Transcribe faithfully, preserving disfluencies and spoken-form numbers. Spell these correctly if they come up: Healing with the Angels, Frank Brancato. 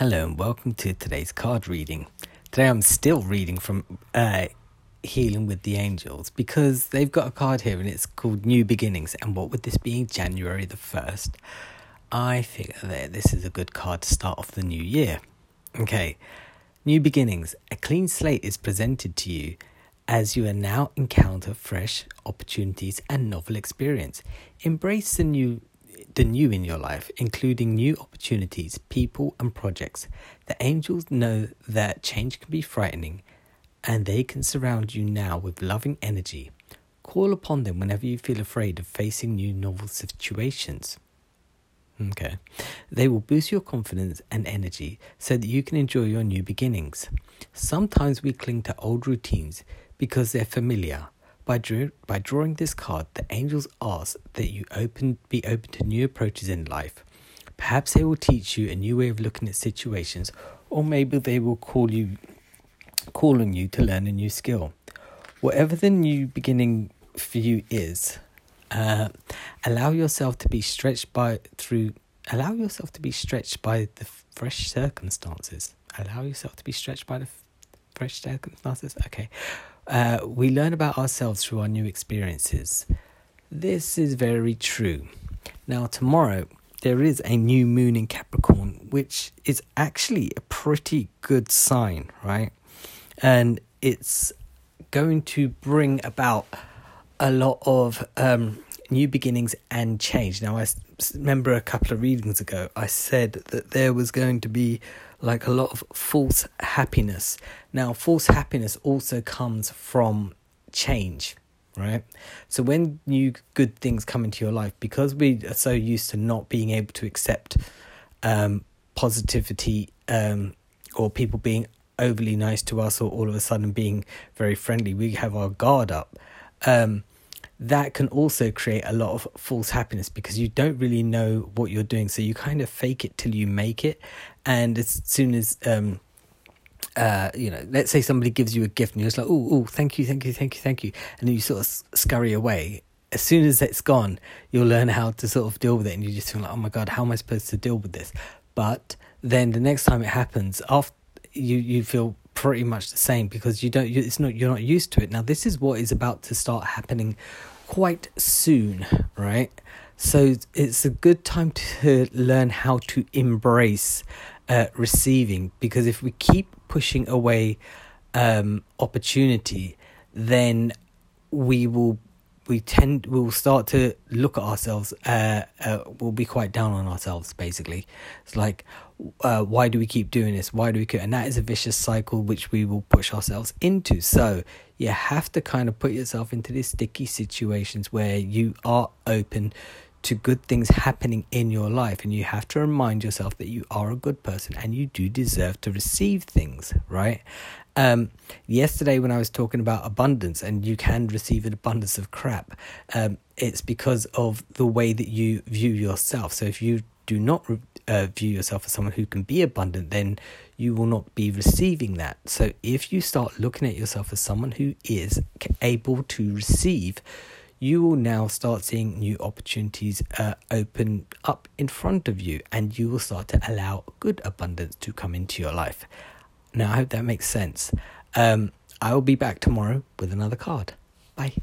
Hello and welcome to today's card reading. Today I'm still reading from uh, Healing with the Angels because they've got a card here and it's called New Beginnings. And what with this being January the first, I think that this is a good card to start off the new year. Okay, New Beginnings. A clean slate is presented to you as you are now encounter fresh opportunities and novel experience. Embrace the new The new in your life, including new opportunities, people and projects. The angels know that change can be frightening and they can surround you now with loving energy. Call upon them whenever you feel afraid of facing new novel situations. Okay. They will boost your confidence and energy so that you can enjoy your new beginnings. Sometimes we cling to old routines because they're familiar. By, drew, by drawing this card, the angels ask that you open, be open to new approaches in life. Perhaps they will teach you a new way of looking at situations, or maybe they will call you, call on you to learn a new skill. Whatever the new beginning for you is, uh, allow yourself to be stretched by through. Allow yourself to be stretched by the fresh circumstances. Allow yourself to be stretched by the fresh circumstances. Okay. Uh, we learn about ourselves through our new experiences. This is very true. Now, tomorrow, there is a new moon in Capricorn, which is actually a pretty good sign, right? And it's going to bring about a lot of um, new beginnings and change. Now, I remember a couple of readings ago, I said that there was going to be like a lot of false happiness. Now, false happiness also comes from change, right? So when new good things come into your life, because we are so used to not being able to accept um, positivity um, or people being overly nice to us or all of a sudden being very friendly, we have our guard up. Um, that can also create a lot of false happiness because you don't really know what you're doing. So you kind of fake it till you make it. And as soon as, um, uh, you know, let's say somebody gives you a gift and you're just like, oh, oh, thank you, thank you, thank you, thank you. And then you sort of scurry away. As soon as it's gone, you'll learn how to sort of deal with it. And you just feel like, oh my God, how am I supposed to deal with this? But then the next time it happens, after you, you feel pretty much the same because you don't, you, it's not, you're not used to it. Now, this is what is about to start happening quite soon, right? So it's a good time to learn how to embrace uh, receiving, because if we keep pushing away um, opportunity, then we will we tend we'll start to look at ourselves. Uh, uh, we'll be quite down on ourselves. Basically, it's like, uh, why do we keep doing this? Why do we keep? And that is a vicious cycle which we will push ourselves into. So you have to kind of put yourself into these sticky situations where you are open to good things happening in your life, and you have to remind yourself that you are a good person and you do deserve to receive things, right? Um, yesterday when I was talking about abundance, and you can receive an abundance of crap, um, it's because of the way that you view yourself. So if you do not uh, view yourself as someone who can be abundant, then you will not be receiving that. So if you start looking at yourself as someone who is able to receive, you will now start seeing new opportunities uh, open up in front of you, and you will start to allow good abundance to come into your life. Now, I hope that makes sense. Um, I will be back tomorrow with another card. Bye.